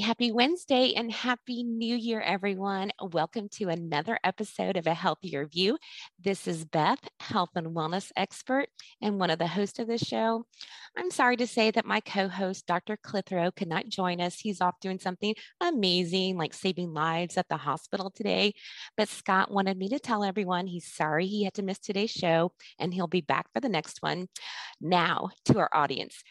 Happy Wednesday and Happy New Year, everyone. Welcome to another episode of A Healthier View. This is Beth, health and wellness expert and one of the hosts of this show. I'm sorry to say that my co-host, Dr. Clitheroe, could not join us. He's off doing something amazing, like saving lives at the hospital today. But Scott wanted me to tell everyone he's sorry he had to miss today's show and he'll be back for the next one. Now to our audience.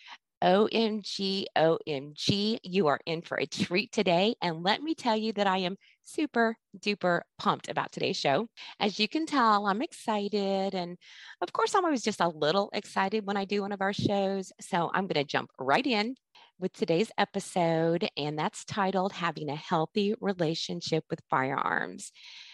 OMG, you are in for a treat today. And let me tell you that I am super duper pumped about today's show. As you can tell, I'm excited. And of course, I'm always just a little excited when I do one of our shows. So I'm going to jump right in with today's episode. And that's titled Having a Healthy Relationship with Firearms.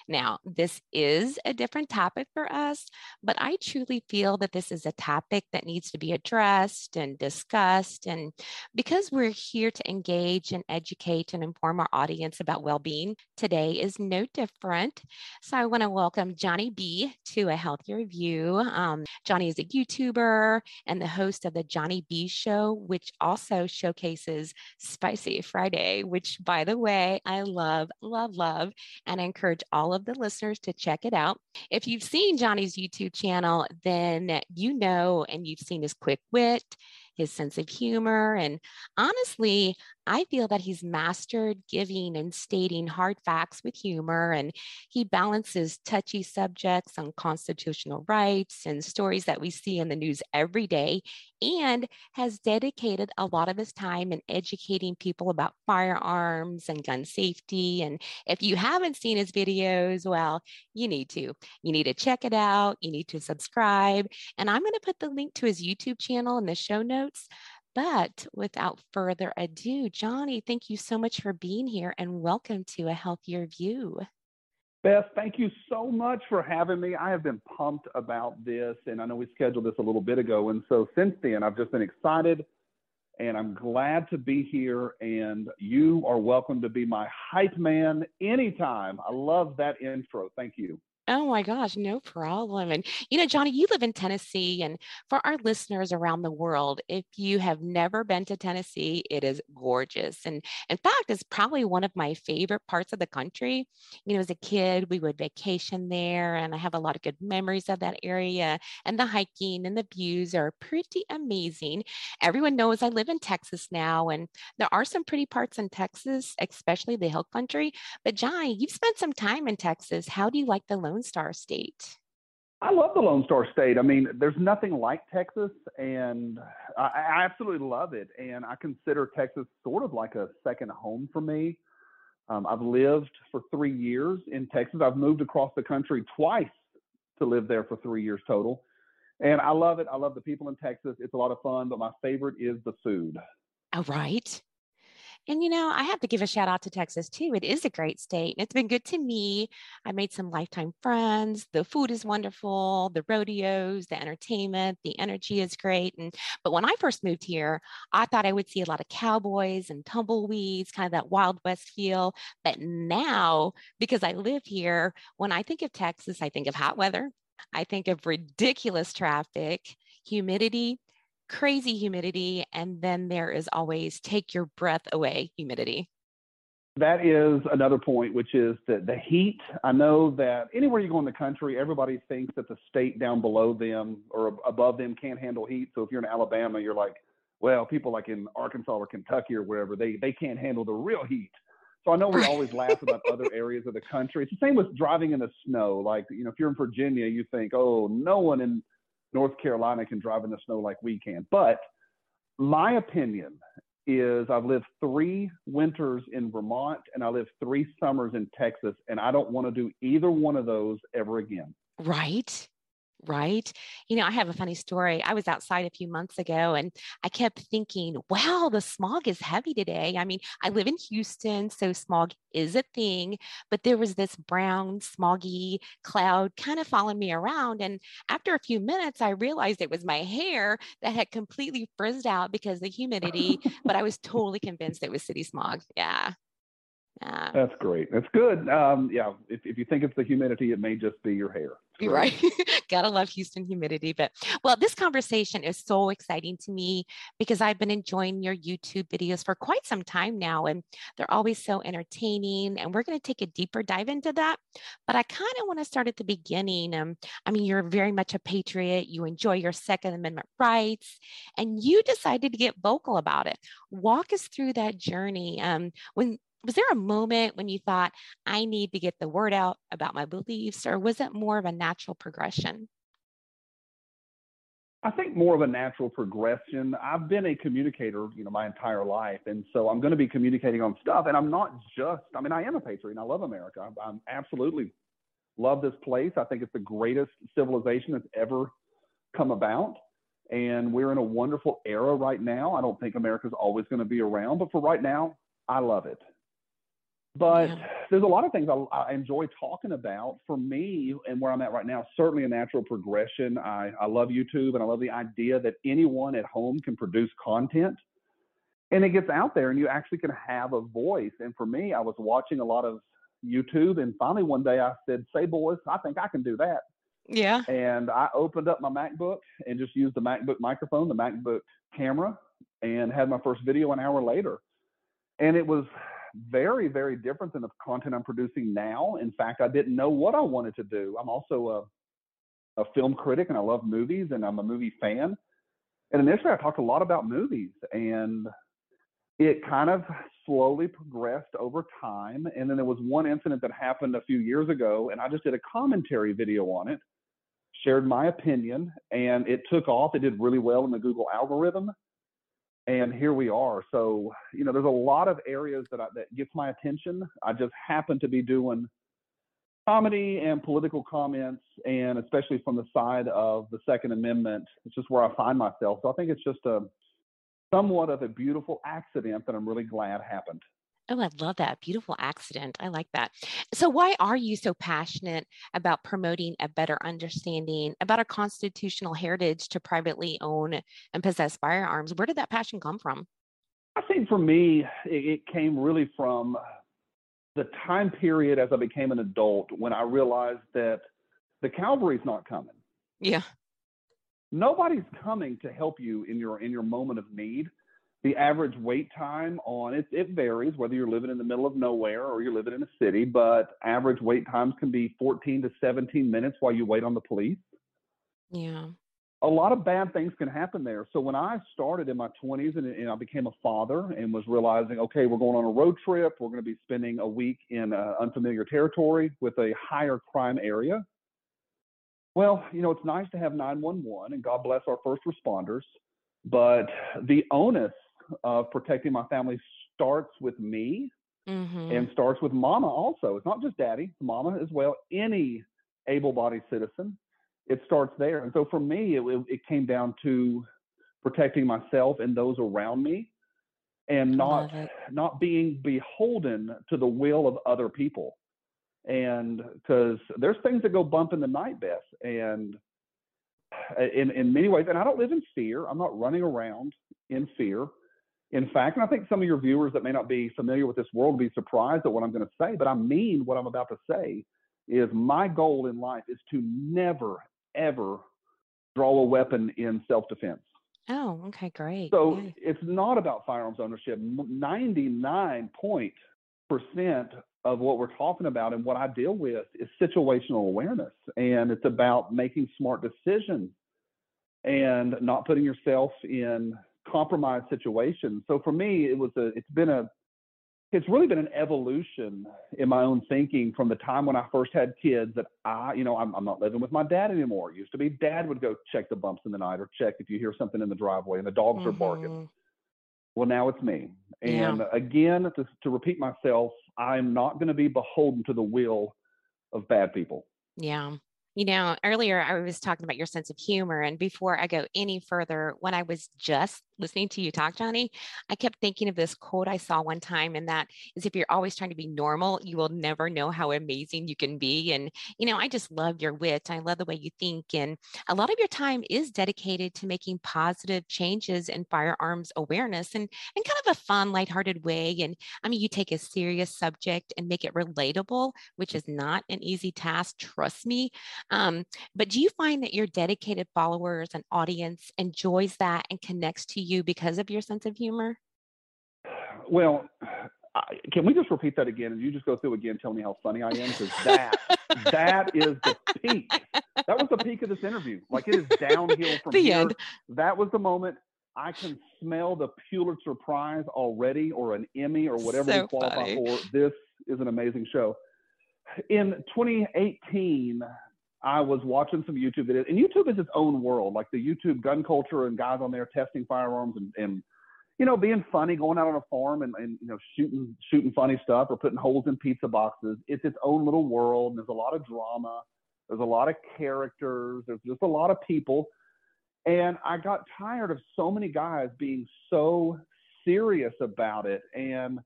Now, this is a different topic for us, but I truly feel that this is a topic that needs to be addressed and discussed. And because we're here to engage and educate and inform our audience about well-being, today is no different. So I want to welcome Johnny B to A Healthier View. Johnny is a YouTuber and the host of the Johnny B Show, which also showcases Spicy Friday, which, by the way, I love, and I encourage all of the listeners to check it out. If you've seen Johnny's YouTube channel, then you know, and you've seen his quick wit, his sense of humor. And honestly, I feel that he's mastered giving and stating hard facts with humor, and he balances touchy subjects on constitutional rights and stories that we see in the news every day, and has dedicated a lot of his time in educating people about firearms and gun safety. And if you haven't seen his videos, well, you need to. You need to check it out. You need to subscribe. And I'm going to put the link to his YouTube channel in the show notes. But without further ado, Johnny, thank you so much for being here and welcome to A Healthier View. Beth, thank you so much for having me. I have been pumped about this, and I know we scheduled this a little bit ago. And so since then, I've just been excited, and I'm glad to be here. And you are welcome to be my hype man anytime. I love that intro. Thank you. Oh my gosh, no problem. And you know, Johnny, you live in Tennessee, and for our listeners around the world, if you have never been to Tennessee, it is gorgeous. And in fact, it's probably one of my favorite parts of the country. You know, as a kid, we would vacation there, and I have a lot of good memories of that area, and the hiking and the views are pretty amazing. Everyone knows I live in Texas now, and there are some pretty parts in Texas, especially the hill country. But Johnny, you've spent some time in Texas. How do you like the Lone Star State? I love the Lone Star State. I mean, there's nothing like Texas, and I absolutely love it. And I consider Texas sort of like a second home for me. I've lived for 3 years in Texas. I've moved across the country twice to live there for 3 years total. And I love it. I love the people in Texas. It's a lot of fun, but my favorite is the food. All right. And, you know, I have to give a shout out to Texas, too. It is a great state, and it's been good to me. I made some lifetime friends. The food is wonderful. The rodeos, the entertainment, the energy is great. But when I first moved here, I thought I would see a lot of cowboys and tumbleweeds, kind of that Wild West feel. But now, because I live here, when I think of Texas, I think of hot weather. I think of ridiculous traffic, humidity, crazy humidity, and then there is always take your breath away humidity. That is another point, which is that the heat. I know that anywhere you go in the country, everybody thinks that the state down below them or above them can't handle heat. So if you're in Alabama, you're like, well, people like in Arkansas or Kentucky or wherever, they can't handle the real heat. So I know we always laugh about other areas of the country. It's the same with driving in the snow. Like, you know, if you're in Virginia, you think, oh, no one in North Carolina can drive in the snow like we can. But my opinion is I've lived 3 winters in Vermont and I lived 3 summers in Texas, and I don't want to do either one of those ever again. Right. right? You know, I have a funny story. I was outside a few months ago and I kept thinking, wow, the smog is heavy today. I mean, I live in Houston, so smog is a thing, but there was this brown, smoggy cloud kind of following me around. And after a few minutes, I realized it was my hair that had completely frizzed out because of the humidity, but I was totally convinced it was city smog. Yeah. That's great. That's good. Yeah. If you think it's the humidity, it may just be your hair. You're right. Gotta love Houston humidity. But well, this conversation is so exciting to me because I've been enjoying your YouTube videos for quite some time now, and they're always so entertaining. And we're going to take a deeper dive into that. But I kind of want to start at the beginning. I mean, you're very much a patriot. You enjoy your Second Amendment rights, and you decided to get vocal about it. Walk us through that journey. Was there a moment when you thought, I need to get the word out about my beliefs, or was it more of a natural progression? I think more of a natural progression. I've been a communicator, you know, my entire life. And so I'm going to be communicating on stuff. And I'm not just, I mean, I am a patriot and I love America. I absolutely love this place. I think it's the greatest civilization that's ever come about. And we're in a wonderful era right now. I don't think America's always going to be around, but for right now, I love it. But there's a lot of things I enjoy talking about. For me and where I'm at right now, certainly a natural progression. I love YouTube and I love the idea that anyone at home can produce content and it gets out there and you actually can have a voice. And for me, I was watching a lot of YouTube and finally one day I said, say boys, I think I can do that. Yeah. And I opened up my MacBook and just used the MacBook microphone, the MacBook camera, and had my first video an hour later. And it was very, very different than the content I'm producing now. In fact, I didn't know what I wanted to do. I'm also a film critic and I love movies and I'm a movie fan. And initially I talked a lot about movies and it kind of slowly progressed over time. And then there was one incident that happened a few years ago and I just did a commentary video on it, shared my opinion, and it took off. It did really well in the Google algorithm. And here we are. So, you know, there's a lot of areas that gets my attention. I just happen to be doing comedy and political comments, and especially from the side of the Second Amendment. It's just where I find myself. So I think it's just somewhat of a beautiful accident that I'm really glad happened. Oh, I love that. Beautiful accident. I like that. So why are you so passionate about promoting a better understanding about our constitutional heritage to privately own and possess firearms? Where did that passion come from? I think for me, it came really from the time period as I became an adult when I realized that the cavalry's not coming. Yeah. Nobody's coming to help you in your moment of need. The average wait time on it varies whether you're living in the middle of nowhere or you're living in a city, but average wait times can be 14 to 17 minutes while you wait on the police. Yeah. A lot of bad things can happen there. So when I started in my 20s and I became a father and was realizing, okay, we're going on a road trip. We're going to be spending a week in unfamiliar territory with a higher crime area. Well, you know, it's nice to have 911 and God bless our first responders, but the onus of protecting my family starts with me and starts with mama also. It's not just daddy, mama as well, any able-bodied citizen. It starts there. And so for me, it came down to protecting myself and those around me and not being beholden to the will of other people. And because there's things that go bump in the night, Beth, and in many ways, and I don't live in fear. I'm not running around in fear. In fact, and I think some of your viewers that may not be familiar with this world will be surprised at what I'm going to say, but I mean what I'm about to say is my goal in life is to never, ever draw a weapon in self-defense. Oh, okay, great. So it's not about firearms ownership. 99% of what we're talking about and what I deal with is situational awareness, and it's about making smart decisions and not putting yourself in compromised situations. So for me, it's really been an evolution in my own thinking from the time when I first had kids that I'm not living with my dad anymore. It used to be dad would go check the bumps in the night or check if you hear something in the driveway and the dogs are barking. Well, now it's me. And again, to repeat myself, I'm not going to be beholden to the will of bad people. Yeah. You know, earlier I was talking about your sense of humor. And before I go any further, when I was just listening to you talk, Johnny, I kept thinking of this quote I saw one time. And that is, if you're always trying to be normal, you will never know how amazing you can be. And, you know, I just love your wit. I love the way you think. And a lot of your time is dedicated to making positive changes in firearms awareness and kind of a fun, lighthearted way. And I mean, you take a serious subject and make it relatable, which is not an easy task. Trust me. But do you find that your dedicated followers and audience enjoys that and connects to you because of your sense of humor? Well, can we just repeat that again? And you just go through again, tell me how funny I am, because that is the peak. That was the peak of this interview. Like, it is downhill from here. End. That was the moment. I can smell the Pulitzer Prize already, or an Emmy, or whatever you qualify for. This is an amazing show. In 2018, I was watching some YouTube videos, and YouTube is its own world, like the YouTube gun culture and guys on there testing firearms and you know, being funny, going out on a farm and you know, shooting funny stuff or putting holes in pizza boxes. It's its own little world, and there's a lot of drama. There's a lot of characters. There's just a lot of people. And I got tired of so many guys being so serious about it. And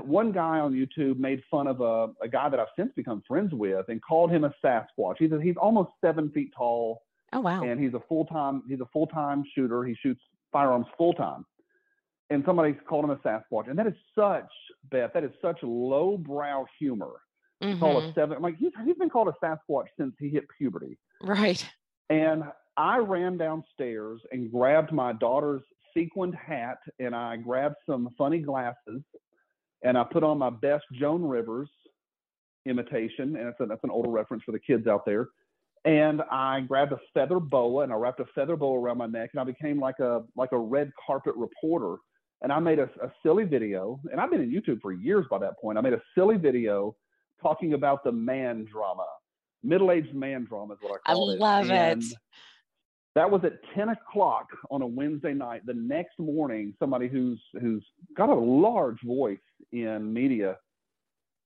one guy on YouTube made fun of a guy that I've since become friends with and called him a Sasquatch. He's almost 7 feet tall. Oh, wow. And he's a full-time shooter. He shoots firearms full-time. And somebody's called him a Sasquatch. And that is such, Beth, that is such lowbrow humor. Mm-hmm. I'm like, he's been called a Sasquatch since he hit puberty. Right. And I ran downstairs and grabbed my daughter's sequined hat, and I grabbed some funny glasses, and I put on my best Joan Rivers imitation, and that's an older reference for the kids out there. And I grabbed a feather boa, and I wrapped a feather boa around my neck, and I became like a red carpet reporter. And I made a silly video, and I've been in YouTube for years by that point. I made a silly video talking about the man drama. Middle-aged man drama is what I call it. I love it. That was at 10 o'clock on a Wednesday night. The next morning, somebody who's got a large voice in media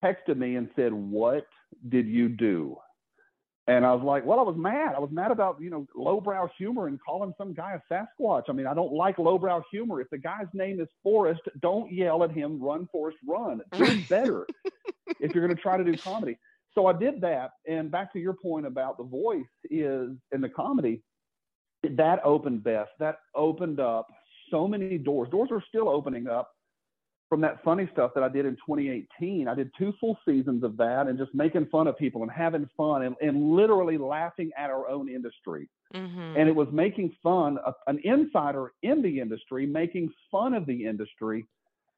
texted me and said, "What did you do?" And I was like, well, I was mad. I was mad about, you know, lowbrow humor and calling some guy a Sasquatch. I mean, I don't like lowbrow humor. If the guy's name is Forrest, don't yell at him, "Run, Forrest, run." Do better if you're going to try to do comedy. So I did that. And back to your point about the voice is in the comedy, that opened, Beth, that opened up so many doors. Doors are still opening up from that funny stuff that I did in 2018. I did 2 full seasons of that and just making fun of people and having fun and literally laughing at our own industry. Mm-hmm. And it was making fun of an insider in the industry, making fun of the industry.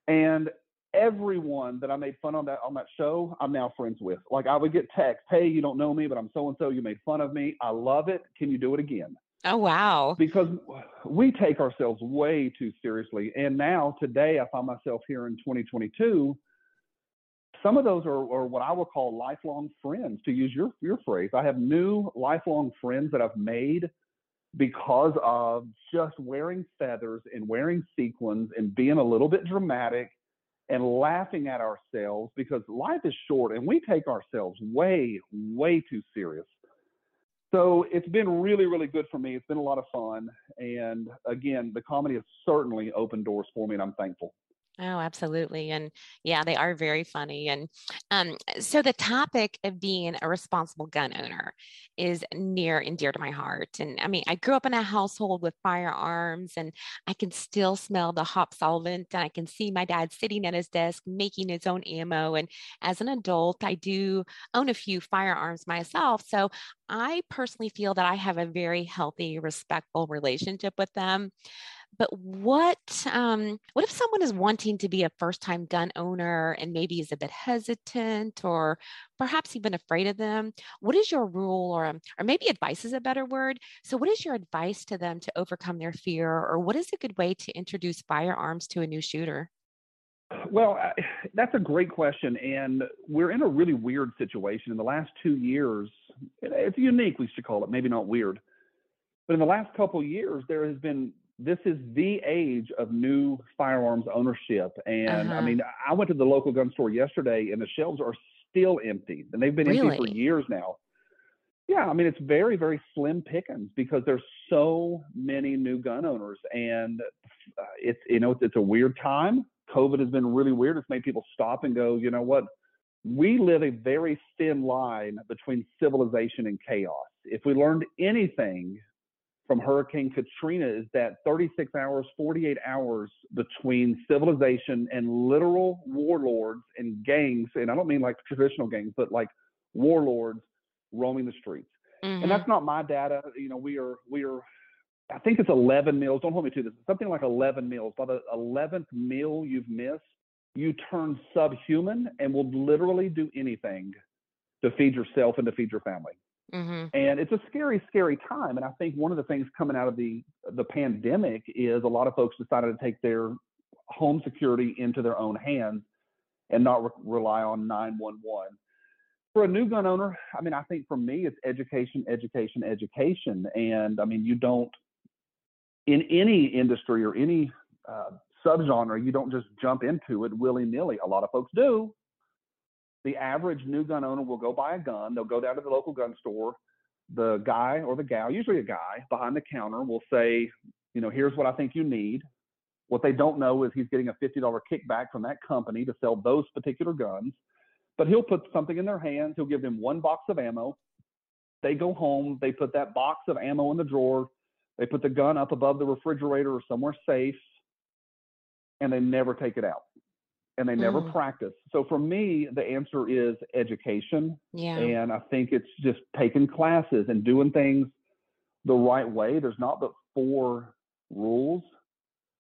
And everyone that I made fun of on that show, I'm now friends with. Like, I would get texts, "Hey, you don't know me, but I'm so-and-so. You made fun of me. I love it. Can you do it again?" Oh, wow. Because we take ourselves way too seriously. And now today I find myself here in 2022. Some of those are what I will call lifelong friends, to use your phrase. I have new lifelong friends that I've made because of just wearing feathers and wearing sequins and being a little bit dramatic and laughing at ourselves, because life is short and we take ourselves way, way too serious. So it's been really, really good for me. It's been a lot of fun. And again, the comedy has certainly opened doors for me, and I'm thankful. Oh, absolutely. And yeah, they are very funny. And so the topic of being a responsible gun owner is near and dear to my heart. And I mean, I grew up in a household with firearms, and I can still smell the hop solvent, and I can see my dad sitting at his desk making his own ammo. And as an adult, I do own a few firearms myself. So I personally feel that I have a very healthy, respectful relationship with them. But what if someone is wanting to be a first-time gun owner and maybe is a bit hesitant or perhaps even afraid of them? What is your rule, or maybe advice is a better word. So what is your advice to them to overcome their fear, or what is a good way to introduce firearms to a new shooter? Well, that's a great question. And we're in a really weird situation in the last 2 years. It's unique, we should call it, maybe not weird. But in the last couple of years, there has been this is the age of new firearms ownership. And I mean, I went to the local gun store yesterday, and the shelves are still empty, and they've been empty for years now. Yeah, I mean, it's very, very slim pickings because there's so many new gun owners, and it's, you know, it's a weird time. COVID has been really weird. It's made people stop and go, you know what? We live a very thin line between civilization and chaos. If we learned anything from Hurricane Katrina, is that 36 hours, 48 hours between civilization and literal warlords and gangs. And I don't mean like traditional gangs, but like warlords roaming the streets. Mm-hmm. And that's not my data. You know, we are, I think it's 11 meals. Don't hold me to this. It's something like 11 meals. By the 11th meal you've missed, you turn subhuman and will literally do anything to feed yourself and to feed your family. Mm-hmm. And it's a scary, scary time. And I think one of the things coming out of the pandemic is a lot of folks decided to take their home security into their own hands and not rely on 911. For a new gun owner, I mean, I think for me, it's education, education, education. And I mean, you don't, in any industry or any subgenre, you don't just jump into it willy-nilly. A lot of folks do. The average new gun owner will go buy a gun. They'll go down to the local gun store. The guy or the gal, usually a guy behind the counter, will say, you know, here's what I think you need. What they don't know is he's getting a $50 kickback from that company to sell those particular guns. But he'll put something in their hands. He'll give them one box of ammo. They go home. They put that box of ammo in the drawer. They put the gun up above the refrigerator or somewhere safe, and they never take it out, and they never practice. So for me, the answer is education. Yeah. And I think it's just taking classes and doing things the right way. There's not but 4 rules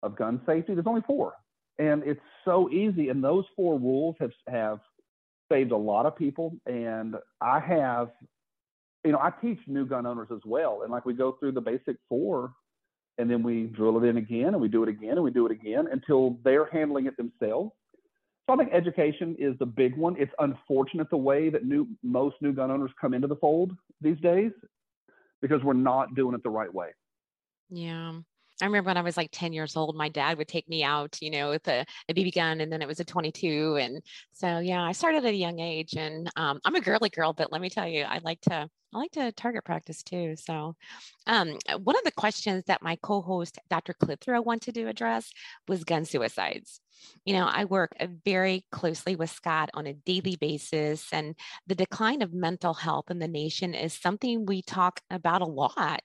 of gun safety. There's only 4. And it's so easy. And those 4 rules have saved a lot of people. And I have, you know, I teach new gun owners as well. And like we go through the basic 4, and then we drill it in again, and we do it again, and we do it again until they're handling it themselves. So I think education is the big one. It's unfortunate the way that most new gun owners come into the fold these days, because we're not doing it the right way. Yeah. I remember when I was like 10 years old, my dad would take me out, you know, with a BB gun, and then it was a 22. And so, yeah, I started at a young age, and I'm a girly girl, but let me tell you, I like to target practice too. So one of the questions that my co-host, Dr. Clitheroe, wanted to address was gun suicides. You know, I work very closely with Scott on a daily basis, and the decline of mental health in the nation is something we talk about a lot.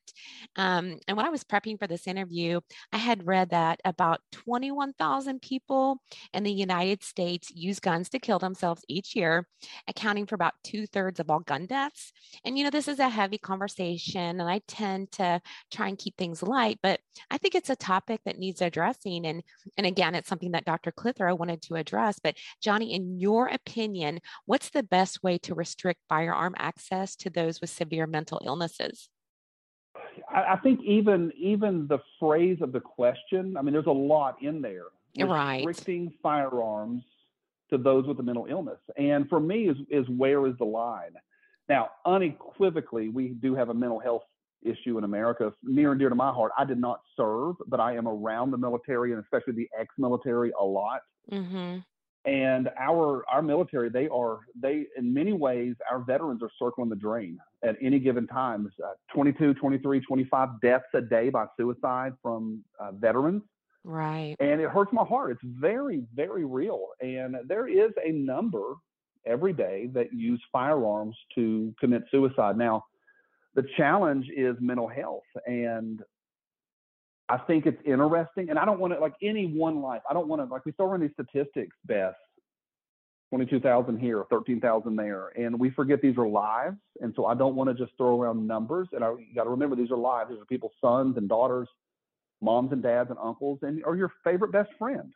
And when I was prepping for this interview, I had read that about 21,000 people in the United States use guns to kill themselves each year, accounting for about 2/3 of all gun deaths. And, you know, this is a heavy conversation, and I tend to try and keep things light, but I think it's a topic that needs addressing. And again, it's something that Dr. Clitheroe wanted to address. But Johnny, in your opinion, what's the best way to restrict firearm access to those with severe mental illnesses? I think even the phrase of the question, I mean, there's a lot in there. Right. Restricting firearms to those with a mental illness. And for me, is where is the line? Now, unequivocally, we do have a mental health issue in America, near and dear to my heart. I did not serve, but I am around the military, and especially the ex-military, a lot. Mm-hmm. And our military, they in many ways, our veterans are circling the drain at any given time. 22, 23, 25 deaths a day by suicide from veterans. Right. And it hurts my heart. It's very, very real. And there is a number every day that use firearms to commit suicide. Now, the challenge is mental health. And I think it's interesting. And I don't want to, like, any one life, I don't want to, like, we throw in these statistics, Beth, 22,000 here, 13,000 there. And we forget these are lives. And so I don't want to just throw around numbers. And you got to remember, these are lives. These are people's sons and daughters, moms and dads and uncles, and or your favorite best friend.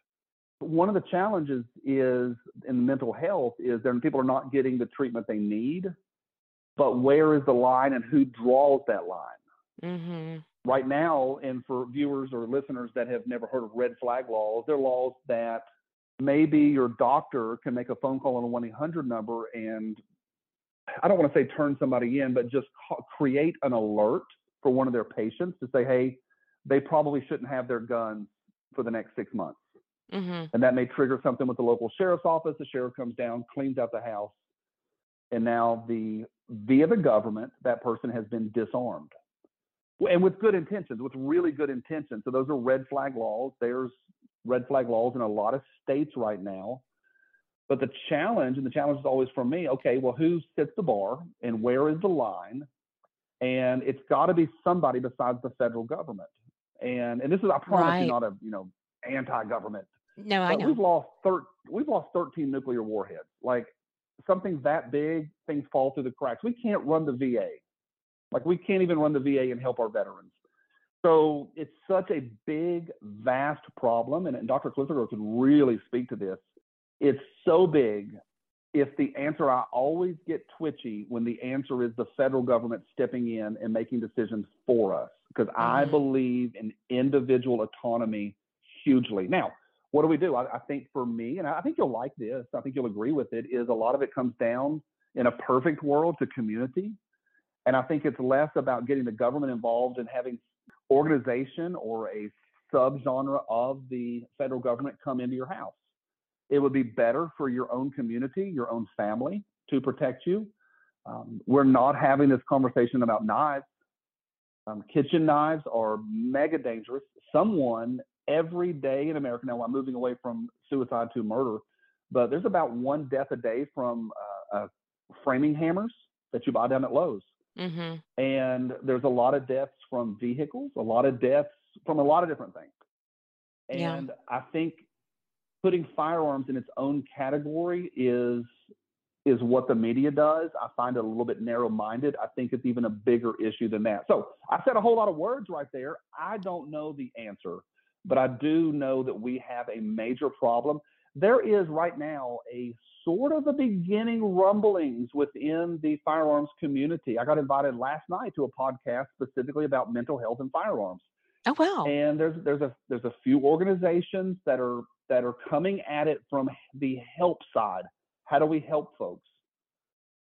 But one of the challenges is in mental health is that people are not getting the treatment they need. But where is the line, and who draws that line? Mm-hmm. Right now, and for viewers or listeners that have never heard of red flag laws, they're laws that maybe your doctor can make a phone call on a 1-800 number and, I don't want to say turn somebody in, but just create an alert for one of their patients to say, hey, they probably shouldn't have their guns for the next 6 months. Mm-hmm. And that may trigger something with the local sheriff's office. The sheriff comes down, cleans out the house, And now via the government, that person has been disarmed. And with good intentions, with really good intentions. So those are red flag laws. There's red flag laws in a lot of states right now. But the challenge, and the challenge is always from me, okay, well, who sets the bar and where is the line? And it's got to be somebody besides the federal government. And this is, I promise you, not a, anti-government. No, but I know. We've lost 13 nuclear warheads. Like, something that big, things fall through the cracks. We can't run the VA. Like, we can't even run the VA and help our veterans. So it's such a big, vast problem. And Dr. Clitheroe can really speak to this. It's so big. If the answer, I always get twitchy when the answer is the federal government stepping in and making decisions for us, because I believe in individual autonomy hugely. Now, what do we do? I think for me, and I think you'll like this, I think you'll agree with it, is a lot of it comes down in a perfect world to community. And I think it's less about getting the government involved and having organization or a subgenre of the federal government come into your house. It would be better for your own community, your own family to protect you. We're not having this conversation about knives. Kitchen knives are mega dangerous. Someone every day in America, now I'm moving away from suicide to murder, but there's about one death a day from framing hammers that you buy down at Lowe's. Mm-hmm. And there's a lot of deaths from vehicles, a lot of deaths from a lot of different things. And I think putting firearms in its own category is what the media does. I find it a little bit narrow-minded. I think it's even a bigger issue than that. So I said a whole lot of words right there. I don't know the answer, but I do know that we have a major problem. There is right now a sort of the beginning rumblings within the firearms community. I got invited last night to a podcast specifically about mental health and firearms. Oh, wow. And there's a few organizations that are coming at it from the help side. How do we help folks?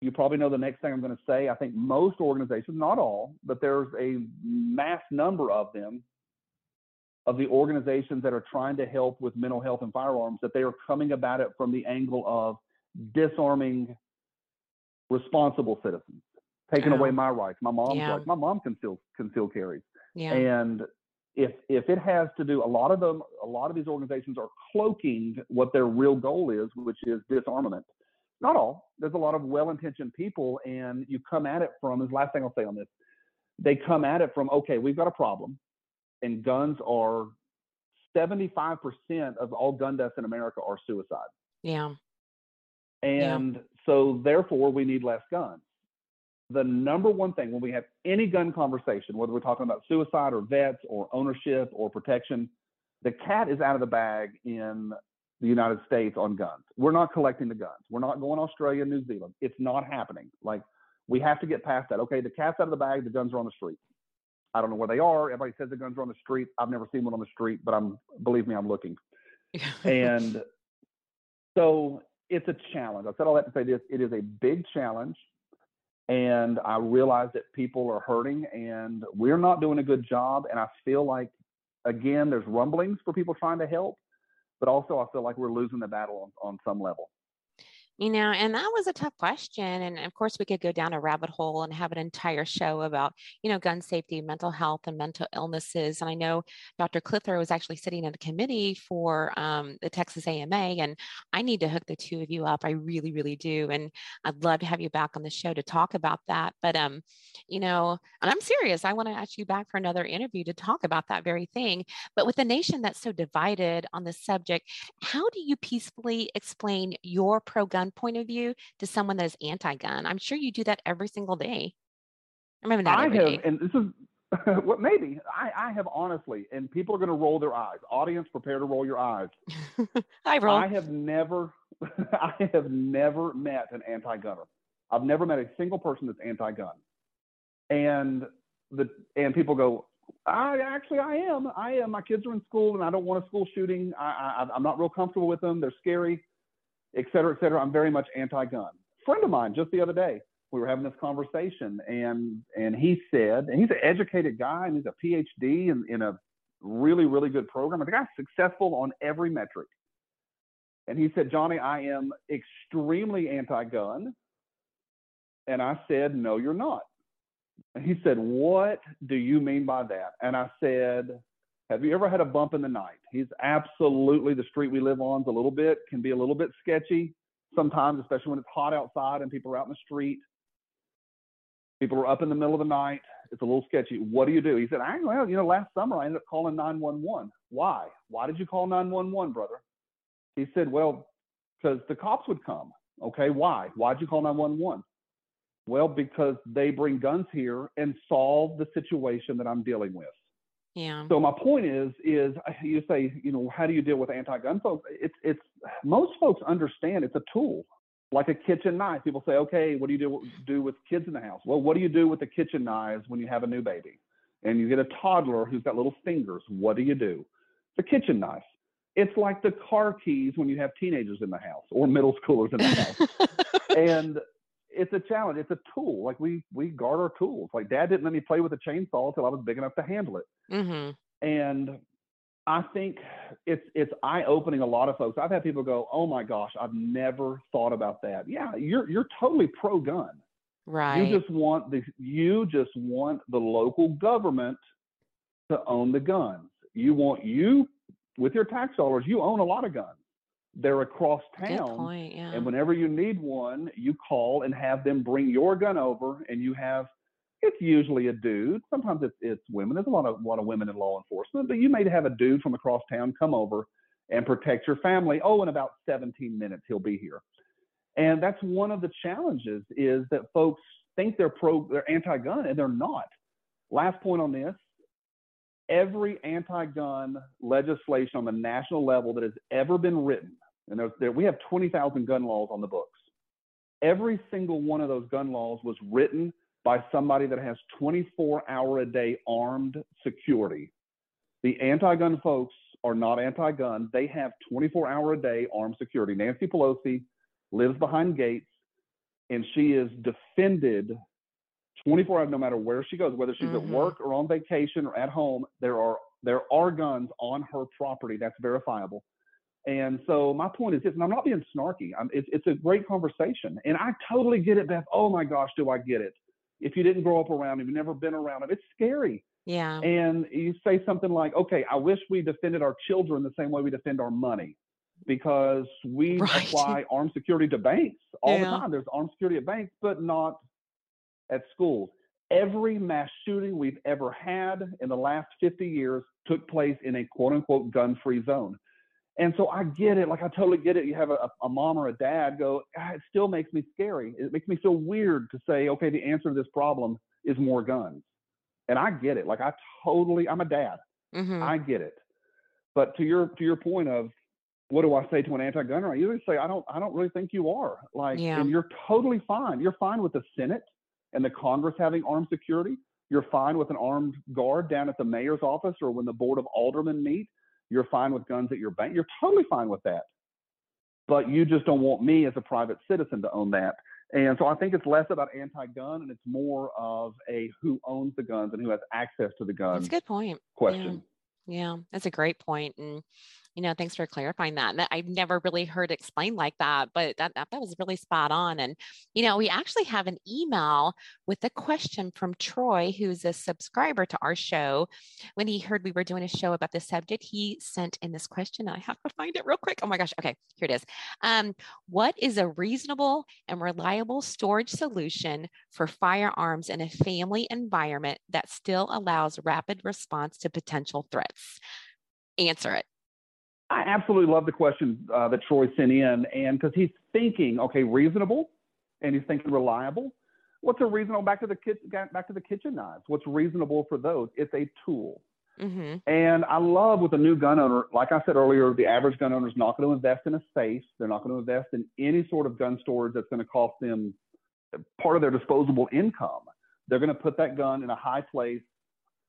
You probably know the next thing I'm going to say. I think most organizations, not all, but there's a mass number of them, of the organizations that are trying to help with mental health and firearms, that they are coming about it from the angle of disarming responsible citizens, taking away my rights. My mom's rights. My mom concealed carries. Yeah. And if it has to do, a lot of these organizations are cloaking what their real goal is, which is disarmament. Not all. There's a lot of well-intentioned people, and you come at it from, this is the last thing I'll say on this, they come at it from, okay, we've got a problem. And guns are 75% of all gun deaths in America are suicide. Yeah. And so therefore we need less guns. The number one thing when we have any gun conversation, whether we're talking about suicide or vets or ownership or protection, the cat is out of the bag in the United States on guns. We're not collecting the guns. We're not going to Australia, New Zealand. It's not happening. Like, we have to get past that. Okay, the cat's out of the bag, the guns are on the street. I don't know where they are. Everybody says the guns are on the street. I've never seen one on the street, but believe me, I'm looking. And so it's a challenge. I said all that to say this. It is a big challenge. And I realize that people are hurting and we're not doing a good job. And I feel like, again, there's rumblings for people trying to help, but also I feel like we're losing the battle on some level. You know, and that was a tough question. And of course, we could go down a rabbit hole and have an entire show about, gun safety, mental health, and mental illnesses. And I know Dr. Clitheroe was actually sitting in a committee for the Texas AMA, and I need to hook the two of you up. I really, really do. And I'd love to have you back on the show to talk about that. But, and I'm serious, I want to ask you back for another interview to talk about that very thing. But with a nation that's so divided on this subject, how do you peacefully explain your pro-gun point of view to someone that is anti-gun? I'm sure you do that every single day. I remember that every day. And this is what maybe I have honestly, and people are going to roll their eyes. Audience, prepare to roll your eyes. I have never met an anti-gunner. I've never met a single person that's anti-gun. And people go, I am. My kids are in school, and I don't want a school shooting. I'm not real comfortable with them. They're scary. Et cetera, et cetera. I'm very much anti-gun. A friend of mine, just the other day, we were having this conversation, and he said, and he's an educated guy, and he's a PhD in a really, really good program. The guy's successful on every metric. And he said, Johnny, I am extremely anti-gun, And I said, no, you're not. And he said, what do you mean by that? And I said, have you ever had a bump in the night? He's absolutely, the street we live on is a little bit, can be a little bit sketchy sometimes, especially when it's hot outside and people are out in the street. People are up in the middle of the night. It's a little sketchy. What do you do? He said, well, you know, last summer I ended up calling 911. Why? Why did you call 911, brother? He said, well, because the cops would come. Okay, why? Why'd you call 911? Well, because they bring guns here and solve the situation that I'm dealing with. Yeah. So my point is you say, you know, how do you deal with anti-gun folks? It's most folks understand it's a tool, like a kitchen knife. People say, okay, what do you do with kids in the house? Well, what do you do with the kitchen knives when you have a new baby and you get a toddler who's got little fingers? What do you do? The kitchen knife. It's like the car keys when you have teenagers in the house or middle schoolers in the house. And it's a challenge. It's a tool. Like we guard our tools. Like Dad didn't let me play with a chainsaw until I was big enough to handle it. Mm-hmm. And I think it's eye-opening a lot of folks. I've had people go, oh my gosh, I've never thought about that. Yeah. You're totally pro-gun. Right. You just want the local government to own the guns. With your tax dollars, you own a lot of guns. They're across town. Good point, yeah. And whenever you need one, you call and have them bring your gun over, and it's usually a dude. Sometimes it's women. There's a lot of women in law enforcement, but you may have a dude from across town come over and protect your family. Oh, in about 17 minutes, he'll be here. And that's one of the challenges, is that folks think they're anti-gun, and they're not. Last point on this. Every anti-gun legislation on the national level that has ever been written, and we have 20,000 gun laws on the books. Every single one of those gun laws was written by somebody that has 24-hour-a-day armed security. The anti-gun folks are not anti-gun. They have 24-hour-a-day armed security. Nancy Pelosi lives behind gates, and she is defended 24 hours, no matter where she goes, whether she's at work or on vacation or at home. There are guns on her property. That's verifiable. And so my point is this, and I'm not being snarky. It's a great conversation, and I totally get it, Beth. Oh my gosh, do I get it? If you didn't grow up around them, you've never been around them, it's scary. Yeah. And you say something like, okay, I wish we defended our children the same way we defend our money, because we apply armed security to banks all the time. There's armed security at banks, but not at schools. Every mass shooting we've ever had in the last 50 years took place in a quote unquote gun-free zone. And so I get it. Like, I totally get it. You have a mom or a dad go, it still makes me scary. It makes me feel weird to say, okay, the answer to this problem is more guns. And I get it. Like, I'm a dad. Mm-hmm. I get it. But to your point of, what do I say to an anti-gunner? I usually say, I don't really think you are. Like, and you're totally fine. You're fine with the Senate and the Congress having armed security. You're fine with an armed guard down at the mayor's office or when the board of aldermen meet. You're fine with guns at your bank. You're totally fine with that. But you just don't want me as a private citizen to own that. And so I think it's less about anti-gun, and it's more of a who owns the guns and who has access to the guns. That's a good point. Question. Yeah, that's a great point. And, you know, thanks for clarifying that. And I've never really heard explained like that, but that was really spot on. And, you know, we actually have an email with a question from Troy, who's a subscriber to our show. When he heard we were doing a show about this subject, he sent in this question. I have to find it real quick. Oh my gosh. Okay, here it is. What is a reasonable and reliable storage solution for firearms in a family environment that still allows rapid response to potential threats? Answer it. I absolutely love the question that Troy sent in, and because he's thinking, okay, reasonable, and he's thinking reliable. What's a reasonable? Back to the kitchen knives. What's reasonable for those? It's a tool. Mm-hmm. And I love with a new gun owner, like I said earlier, the average gun owner is not going to invest in a safe. They're not going to invest in any sort of gun storage that's going to cost them part of their disposable income. They're going to put that gun in a high place,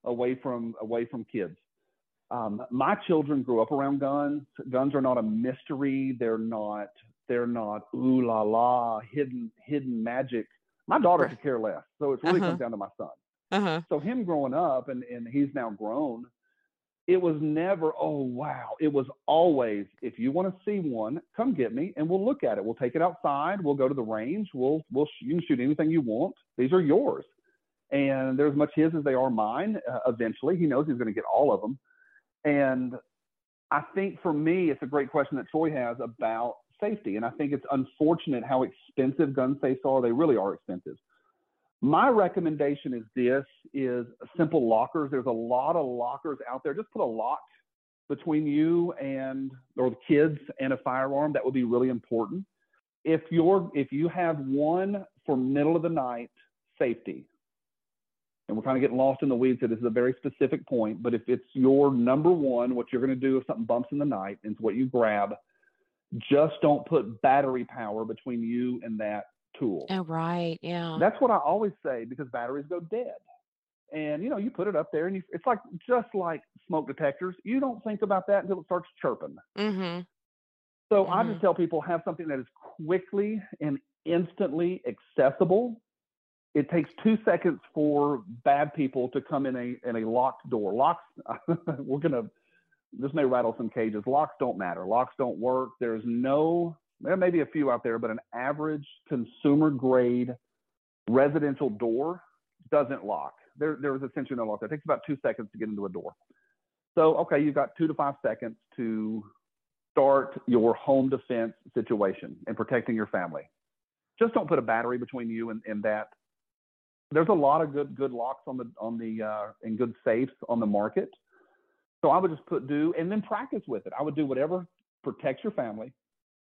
away from kids. My children grew up around guns. Guns are not a mystery. They're not ooh la la hidden magic. My daughter could care less. So it's really comes down to my son. So him growing up, and he's now grown, It was never, oh, wow. It was always, if you want to see one, come get me and we'll look at it. We'll take it outside. We'll go to the range. You can shoot anything you want. These are yours. And they're as much his as they are mine. Eventually, he knows he's going to get all of them. And I think for me, it's a great question that Troy has about safety. And I think it's unfortunate how expensive gun safes are. They really are expensive. My recommendation is this, is simple lockers. There's a lot of lockers out there. Just put a lock between you and, or the kids and a firearm. That would be really important. If you have one for middle of the night safety, and we're kind of getting lost in the weeds, so this is a very specific point, but if it's your number one, what you're going to do if something bumps in the night and it's what you grab, just don't put battery power between you and that tool. Oh, right. Yeah. That's what I always say, because batteries go dead. And, you know, you put it up there and it's like, just like smoke detectors. You don't think about that until it starts chirping. Mm-hmm. So I just tell people, have something that is quickly and instantly accessible. It takes 2 seconds for bad people to come in a locked door. Locks, this may rattle some cages. Locks don't matter. Locks don't work. There may be a few out there, but an average consumer grade residential door doesn't lock. There is essentially no lock there. It takes about 2 seconds to get into a door. So, okay, you've got 2 to 5 seconds to start your home defense situation and protecting your family. Just don't put a battery between you and that. There's a lot of good locks and good safes on the market. So I would just and then practice with it. I would do whatever protects your family,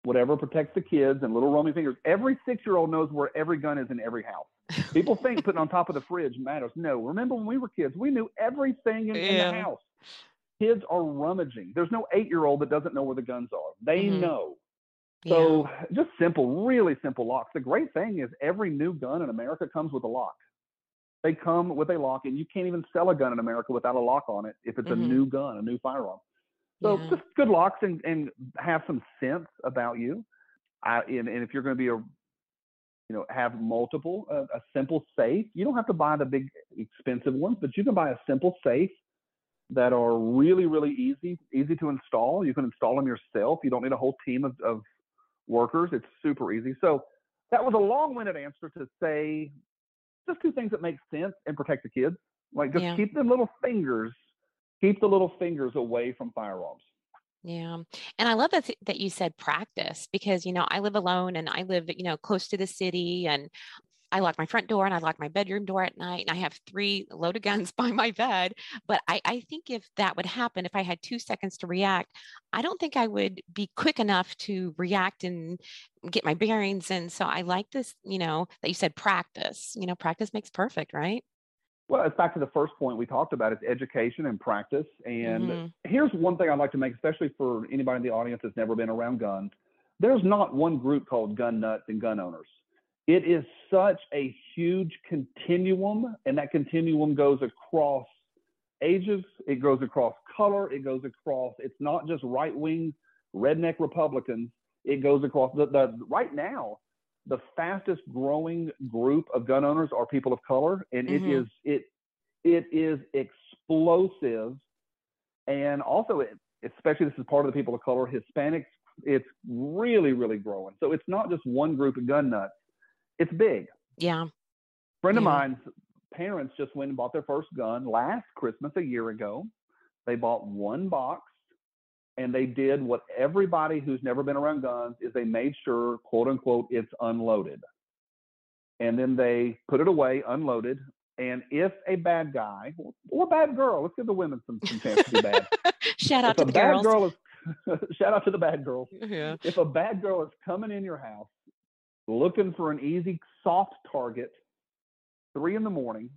whatever protects the kids and little roaming fingers. Every 6-year-old knows where every gun is in every house. People think putting on top of the fridge matters. No, remember when we were kids, we knew everything in the house. Kids are rummaging. There's no 8-year-old that doesn't know where the guns are. They know. So just simple, really simple locks. The great thing is every new gun in America comes with a lock. They come with a lock, and you can't even sell a gun in America without a lock on it if it's a new gun, a new firearm. So just good locks and have some sense about you. And if you're going to be have multiple, a simple safe. You don't have to buy the big expensive ones, but you can buy a simple safe that are really, really easy to install. You can install them yourself. You don't need a whole team of workers. It's super easy. So that was a long-winded answer to say just do things that make sense and protect the kids. Like just keep the little fingers away from firearms. Yeah. And I love that you said practice, because, I live alone and I live, close to the city, and I lock my front door and I lock my bedroom door at night, and I have 3 loaded guns by my bed. But I think if that would happen, if I had 2 seconds to react, I don't think I would be quick enough to react and get my bearings. And so I like this, that you said practice, practice makes perfect, right? Well, it's back to the first point we talked about. It's education and practice. And here's one thing I'd like to make, especially for anybody in the audience that's never been around guns. There's not one group called gun nuts and gun owners. It is such a huge continuum, and that continuum goes across ages. It goes across color. It goes across. It's not just right-wing redneck Republicans. It goes across right now. The fastest growing group of gun owners are people of color, and it is explosive. And also, especially this is part of the people of color, Hispanics, it's really, really growing. So it's not just one group of gun nuts. It's big. Yeah. A friend of mine's parents just went and bought their first gun last Christmas a year ago. They bought one box. And they did what everybody who's never been around guns is they made sure, quote unquote, it's unloaded. And then they put it away, unloaded. And if a bad guy or bad girl, let's give the women some chance to be bad. Shout out to the bad girls. Yeah. If a bad girl is coming in your house looking for an easy, soft target, 3 a.m,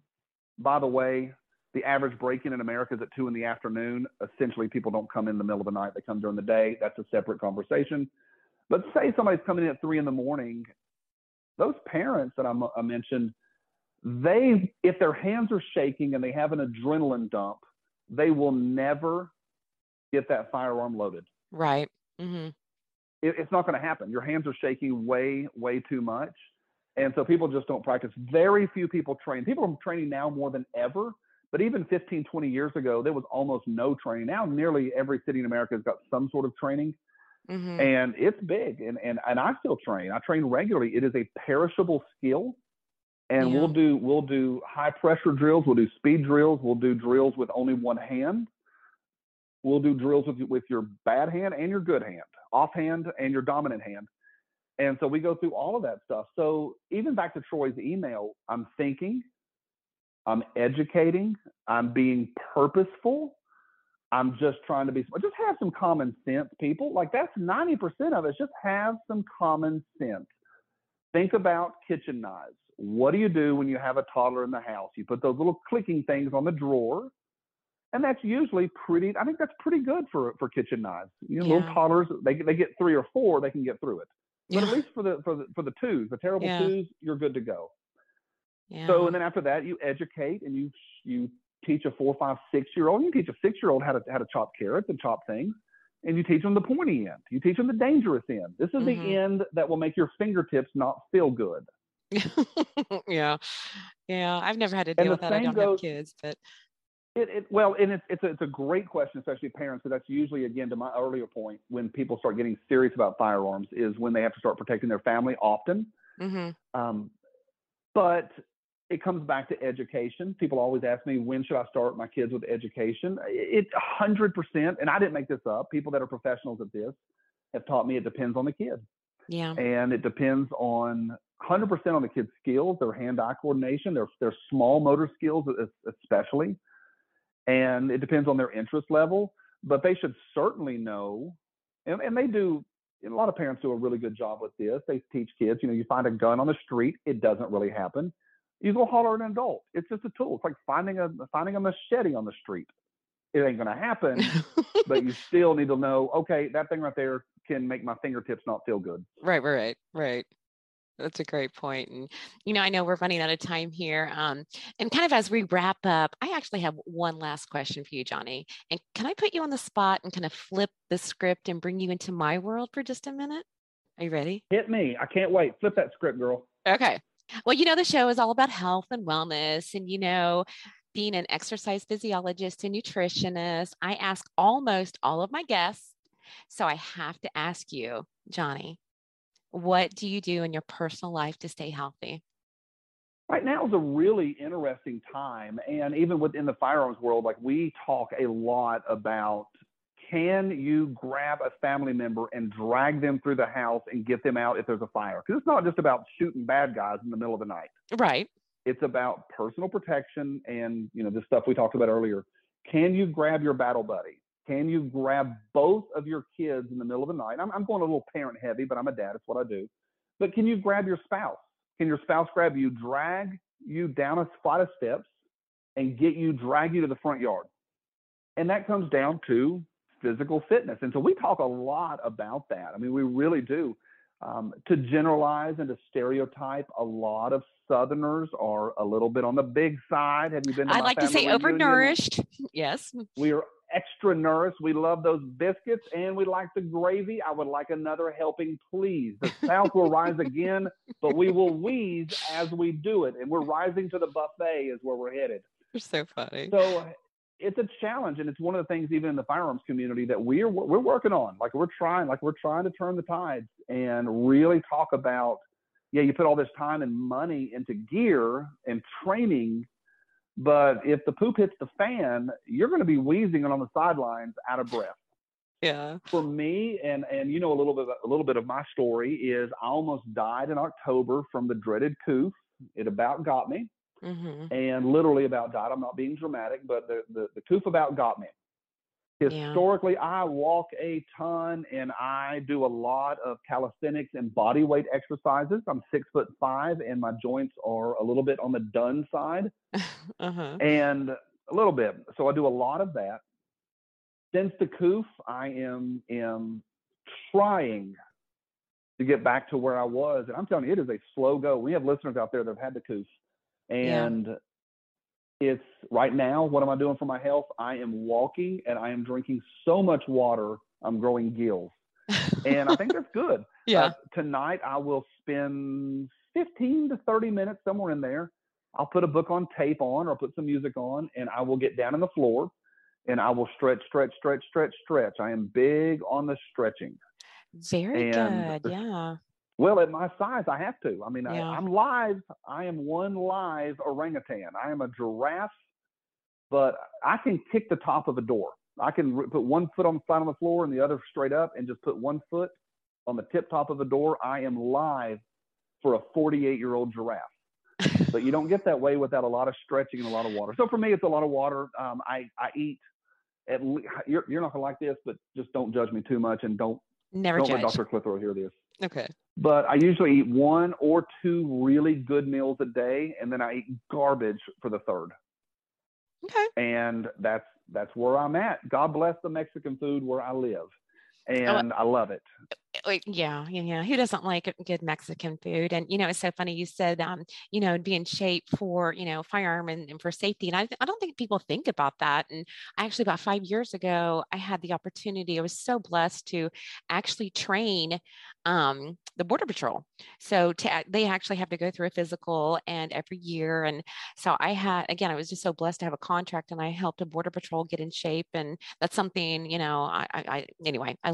by the way, the average break-in in America is at 2 p.m. Essentially, people don't come in the middle of the night. They come during the day. That's a separate conversation. But say somebody's coming in at 3 a.m. Those parents that I mentioned, if their hands are shaking and they have an adrenaline dump, they will never get that firearm loaded. Right. Mm-hmm. It's not going to happen. Your hands are shaking way, way too much. And so people just don't practice. Very few people train. People are training now more than ever. But even 15, 20 years ago, there was almost no training. Now, nearly every city in America has got some sort of training. Mm-hmm. And it's big. And I still train. I train regularly. It is a perishable skill. And yeah. we'll do high pressure drills. We'll do speed drills. We'll do drills with only one hand. We'll do drills with your bad hand and your good hand, offhand and your dominant hand. And so we go through all of that stuff. So even back to Troy's email, I'm thinking, I'm educating, I'm being purposeful. I'm just trying to be, just have some common sense, people. Like that's 90% of it. Just have some common sense. Think about kitchen knives. What do? When you have a toddler in the house, you put those little clicking things on the drawer, and that's usually pretty, I think that's pretty good for kitchen knives. You know, yeah. Little toddlers, they get three or four, they can get through it. But yeah. At least for the twos, the terrible yeah. twos, you're good to go. Yeah. So, and then after that, you educate and you teach a 4, 5, 6-year-old. You teach a 6-year-old how to chop carrots and chop things, and you teach them the pointy end. You teach them the dangerous end. This is mm-hmm. the end that will make your fingertips not feel good. yeah. I've never had to deal with that. I don't have kids, but it's a great question, especially parents. So that's usually, again, to my earlier point, when people start getting serious about firearms is when they have to start protecting their family. Often. Mm-hmm. But it comes back to education. People always ask me, when should I start my kids with education? It's 100%, and I didn't make this up. People that are professionals at this have taught me it depends on the kid. Yeah. And it depends on 100% on the kid's skills, their hand-eye coordination, their small motor skills especially. And it depends on their interest level, but they should certainly know, and they do. And a lot of parents do a really good job with this. They teach kids, you find a gun on the street, it doesn't really happen. You go holler at an adult. It's just a tool. It's like finding a machete on the street. It ain't going to happen, but you still need to know, okay, that thing right there can make my fingertips not feel good. Right. That's a great point. And, I know we're running out of time here. And kind of as we wrap up, I actually have one last question for you, Johnny. And can I put you on the spot and kind of flip the script and bring you into my world for just a minute? Are you ready? Hit me. I can't wait. Flip that script, girl. Okay. Well, the show is all about health and wellness and, being an exercise physiologist and nutritionist. I ask almost all of my guests. So I have to ask you, Johnny, what do you do in your personal life to stay healthy? Right now is a really interesting time. And even within the firearms world, we talk a lot about, can you grab a family member and drag them through the house and get them out if there's a fire? Because it's not just about shooting bad guys in the middle of the night. Right. It's about personal protection and, the stuff we talked about earlier. Can you grab your battle buddy? Can you grab both of your kids in the middle of the night? I'm going a little parent heavy, but I'm a dad. It's what I do. But can you grab your spouse? Can your spouse grab you, drag you down a flight of steps and drag you to the front yard? And that comes down to physical fitness. And so we talk a lot about that. I mean, we really do. To generalize and to stereotype, a lot of Southerners are a little bit on the big side. Have you been to my family? I like to say overnourished. Yes. We are extra nourished. We love those biscuits and we like the gravy. I would like another helping, please. The South will rise again, but we will wheeze as we do it. And we're rising to the buffet is where we're headed. You're so funny. So it's a challenge. And it's one of the things, even in the firearms community, that we're working on. We're trying to turn the tides and really talk about, you put all this time and money into gear and training, but if the poop hits the fan, you're going to be wheezing and on the sidelines out of breath. Yeah. For me, and a little bit of my story is I almost died in October from the dreaded coof. It about got me, mm-hmm. and literally about died. I'm not being dramatic, but the coof about got me. Historically, yeah. I walk a ton and I do a lot of calisthenics and body weight exercises. I'm 6'5" and my joints are a little bit on the done side, uh-huh. and a little bit. So I do a lot of that. Since the coof, I am trying to get back to where I was. And I'm telling you, it is a slow go. We have listeners out there that have had the coof, and yeah. It's right now, what am I doing for my health? I am walking and I am drinking so much water, I'm growing gills. And I think that's good. Yeah. Tonight, I will spend 15 to 30 minutes somewhere in there I'll put a book on tape on or put some music on, and I will get down on the floor and I will stretch. I am big on the stretching. Very good. Yeah. Well, at my size, I have to. I mean, yeah. I'm live. I am one live orangutan. I am a giraffe, but I can kick the top of a door. I can put one foot on the flat on the floor and the other straight up and just put one foot on the tip top of a door. I am live for a 48-year-old giraffe. But you don't get that way without a lot of stretching and a lot of water. So for me, it's a lot of water. I eat at least, you're not gonna like this, but just don't judge me too much, and don't let Dr. Clitheroe hear this. Okay. But I usually eat one or two really good meals a day, and then I eat garbage for the third. Okay. And that's where I'm at. God bless the Mexican food where I live. And I love it. Yeah. Who doesn't like good Mexican food? And, you know, it's so funny. You said, you know, be in shape for, you know, firearm and for safety. And I don't think people think about that. And actually about 5 years ago, I had the opportunity. I was so blessed to actually train the Border Patrol. So they actually have to go through a physical and every year. And so I was just so blessed to have a contract, and I helped a Border Patrol get in shape. And that's something, you know, I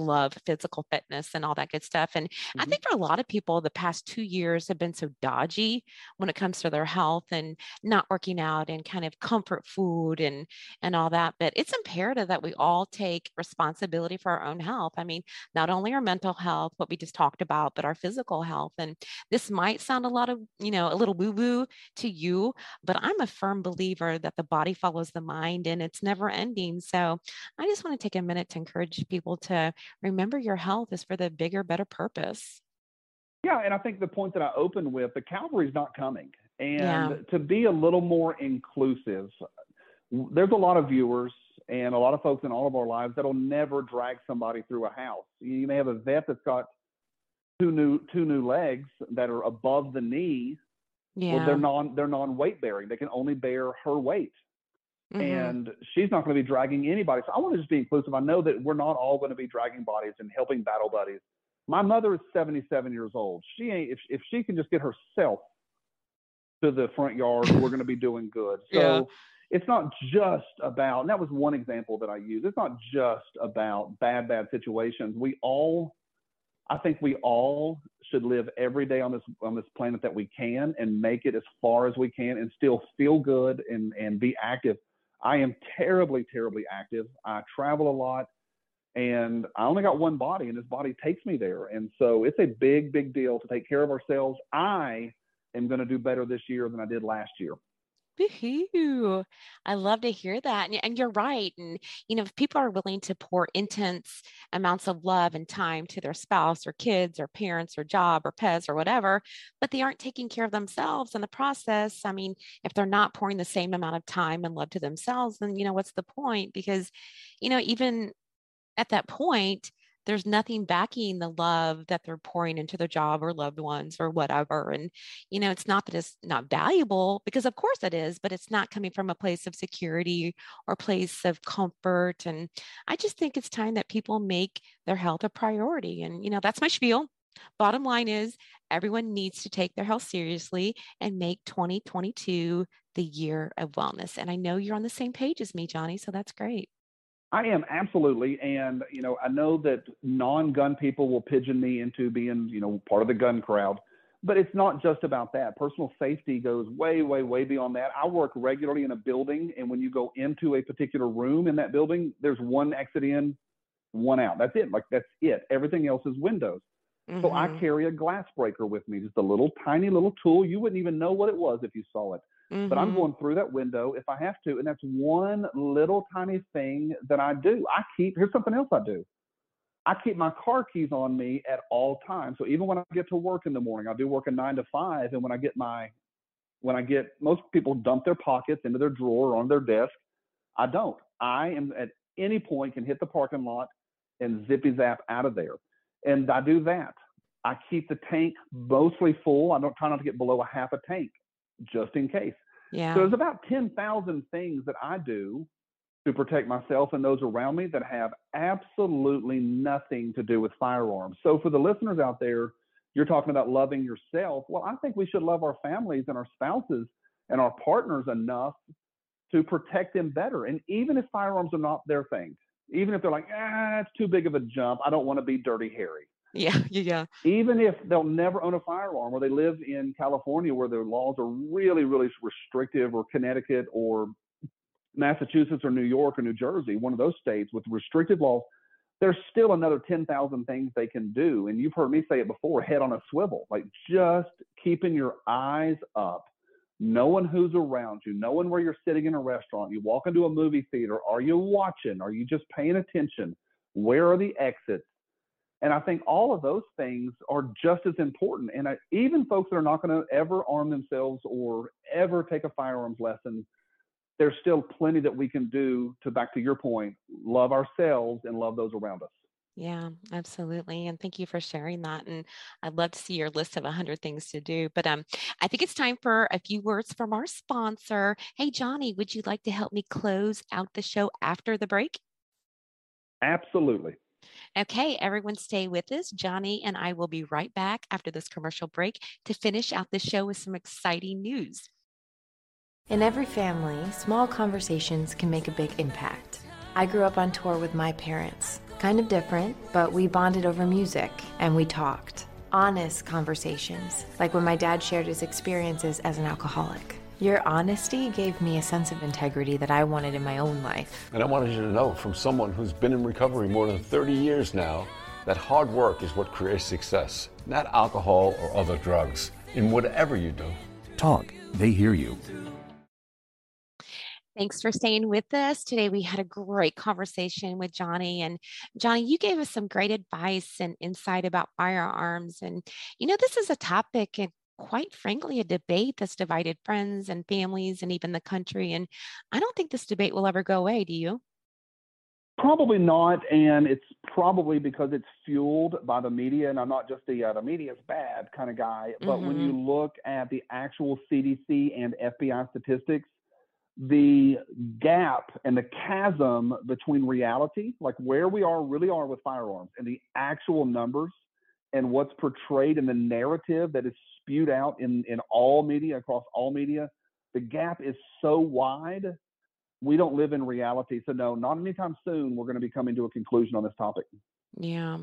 love physical fitness and all that good stuff. And mm-hmm. I think for a lot of people, the past 2 years have been so dodgy when it comes to their health and not working out and kind of comfort food and all that. But it's imperative that we all take responsibility for our own health. I mean, not only our mental health, what we just talked about, but our physical health. And this might sound a little woo-woo to you, but I'm a firm believer that the body follows the mind and it's never ending. So I just want to take a minute to encourage people to remember your health is for the bigger, better purpose. Yeah. And I think the point that I opened with, the cavalry's not coming. And to be a little more inclusive, there's a lot of viewers and a lot of folks in all of our lives that'll never drag somebody through a house. You may have a vet that's got two new legs that are above the knee. Yeah. Well, they're non-weight bearing. They can only bear her weight. Mm-hmm. And she's not going to be dragging anybody. So I want to just be inclusive. I know that we're not all going to be dragging bodies and helping battle buddies. My mother is 77 years old. She ain't, if she can just get herself to the front yard, we're going to be doing good. So it's not just about, and that was one example that I used. It's not just about bad situations. I think we all should live every day on this planet that we can and make it as far as we can and still feel good and be active. I am terribly, terribly active. I travel a lot, and I only got one body, and this body takes me there. And so it's a big, big deal to take care of ourselves. I am going to do better this year than I did last year. Woohoo! I love to hear that. And you're right. And, you know, if people are willing to pour intense amounts of love and time to their spouse or kids or parents or job or pets or whatever, but they aren't taking care of themselves in the process. I mean, if they're not pouring the same amount of time and love to themselves, then, you know, what's the point? Because, you know, even at that point, there's nothing backing the love that they're pouring into their job or loved ones or whatever. And, you know, it's not that it's not valuable, because of course it is, but it's not coming from a place of security or place of comfort. And I just think it's time that people make their health a priority. And, you know, that's my spiel. Bottom line is everyone needs to take their health seriously and make 2022 the year of wellness. And I know you're on the same page as me, Johnny, so that's great. I am, absolutely. And, you know, I know that non-gun people will pigeon me into being, you know, part of the gun crowd, but it's not just about that. Personal safety goes way, way, way beyond that. I work regularly in a building, and when you go into a particular room in that building, there's one exit in, one out. That's it. Like, that's it. Everything else is windows. Mm-hmm. So I carry a glass breaker with me, just a little tiny little tool. You wouldn't even know what it was if you saw it. Mm-hmm. But I'm going through that window if I have to. And that's one little tiny thing that I do. Here's something else I do. I keep my car keys on me at all times. So even when I get to work in the morning, I do work a 9 to 5. And when I get, most people dump their pockets into their drawer or on their desk. I don't. I am at any point can hit the parking lot and zippy zap out of there. And I do that. I keep the tank mostly full. I don't try not to get below a half a tank, just in case. Yeah. So there's about 10,000 things that I do to protect myself and those around me that have absolutely nothing to do with firearms. So for the listeners out there, you're talking about loving yourself. Well, I think we should love our families and our spouses and our partners enough to protect them better. And even if firearms are not their thing, even if they're like, it's too big of a jump, I don't want to be Dirty Harry. Yeah. Even if they'll never own a firearm, or they live in California where their laws are really, really restrictive, or Connecticut or Massachusetts or New York or New Jersey, one of those states with restrictive laws, there's still another 10,000 things they can do. And you've heard me say it before, head on a swivel, like just keeping your eyes up, knowing who's around you, knowing where you're sitting in a restaurant, you walk into a movie theater, are you watching? Are you just paying attention? Where are the exits? And I think all of those things are just as important. And even folks that are not going to ever arm themselves or ever take a firearms lesson, there's still plenty that we can do to, back to your point, love ourselves and love those around us. Yeah, absolutely. And thank you for sharing that. And I'd love to see your list of 100 things to do. But I think it's time for a few words from our sponsor. Hey, Johnny, would you like to help me close out the show after the break? Absolutely. Okay, everyone stay with us. Johnny and I will be right back after this commercial break to finish out the show with some exciting news. In every family, small conversations can make a big impact. I grew up on tour with my parents. Kind of different, but we bonded over music and we talked. Honest conversations, like when my dad shared his experiences as an alcoholic. Your honesty gave me a sense of integrity that I wanted in my own life. And I wanted you to know from someone who's been in recovery more than 30 years now that hard work is what creates success, not alcohol or other drugs, in whatever you do. Talk, they hear you. Thanks for staying with us. Today, we had a great conversation with Johnny. And Johnny, you gave us some great advice and insight about firearms. And, this is a topic and, quite frankly, a debate that's divided friends and families and even the country. And I don't think this debate will ever go away. Do you? Probably not. And it's probably because it's fueled by the media. And I'm not just the media's bad kind of guy. But when you look at the actual CDC and FBI statistics, the gap and the chasm between reality, like where we really are with firearms, and the actual numbers and what's portrayed in the narrative that is spewed out in all media, across all media, the gap is so wide, we don't live in reality. So no, not anytime soon, we're going to be coming to a conclusion on this topic. Yeah.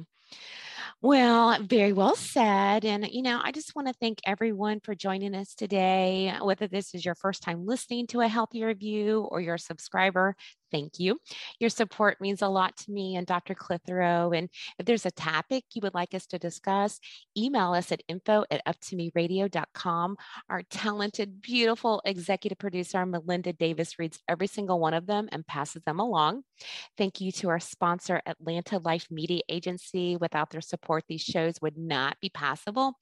Well, very well said. And, I just want to thank everyone for joining us today. Whether this is your first time listening to A Healthier View or you're a subscriber, thank you. Your support means a lot to me and Dr. Clitheroe. And if there's a topic you would like us to discuss, email us at info@uptomeradio.com. Our talented, beautiful executive producer, Melinda Davis, reads every single one of them and passes them along. Thank you to our sponsor, Atlanta Life Media Agency. Without their support, these shows would not be possible.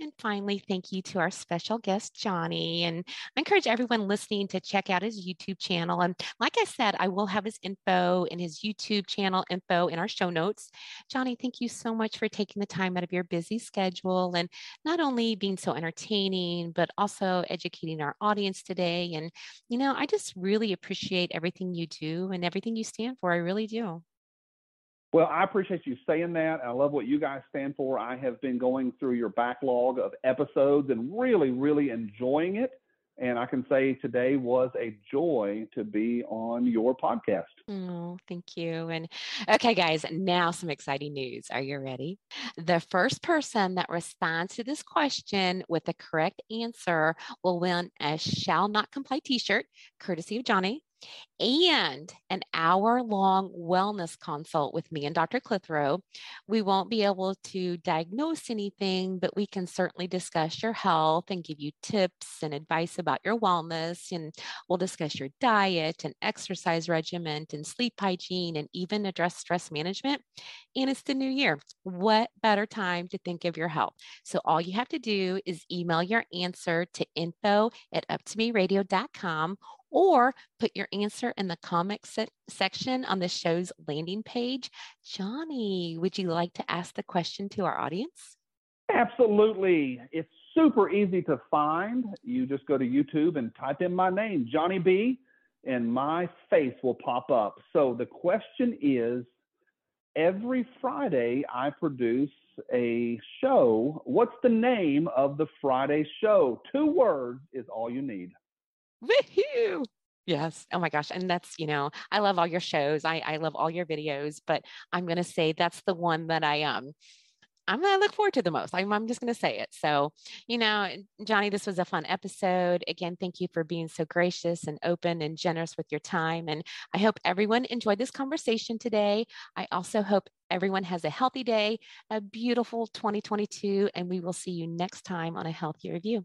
And finally, thank you to our special guest, Johnny. And I encourage everyone listening to check out his YouTube channel. And like I said, I will have his info in his YouTube channel info in our show notes. Johnny, thank you so much for taking the time out of your busy schedule and not only being so entertaining, but also educating our audience today. And, I just really appreciate everything you do and everything you stand for. I really do. Well, I appreciate you saying that. I love what you guys stand for. I have been going through your backlog of episodes and really, really enjoying it. And I can say today was a joy to be on your podcast. Oh, thank you. And okay, guys, now some exciting news. Are you ready? The first person that responds to this question with the correct answer will win a Shall Not Comply t-shirt, courtesy of Johnny, and an hour-long wellness consult with me and Dr. Clitheroe. We won't be able to diagnose anything, but we can certainly discuss your health and give you tips and advice about your wellness. And we'll discuss your diet and exercise regimen and sleep hygiene and even address stress management. And it's the new year. What better time to think of your health? So all you have to do is email your answer to info@uptomeradio.com, or put your answer in the comment section on the show's landing page. Johnny, would you like to ask the question to our audience? Absolutely. It's super easy to find. You just go to YouTube and type in my name, Johnny B, and my face will pop up. So the question is, every Friday I produce a show. What's the name of the Friday show? 2 words is all you need. Woohoo! Yes. Oh my gosh. And that's, you know, I love all your shows. I love all your videos, but I'm going to say that's the one that I'm going to look forward to the most. I'm just going to say it. So, you know, Johnny, this was a fun episode. Again, thank you for being so gracious and open and generous with your time. And I hope everyone enjoyed this conversation today. I also hope everyone has a healthy day, a beautiful 2022, and we will see you next time on A Healthier View.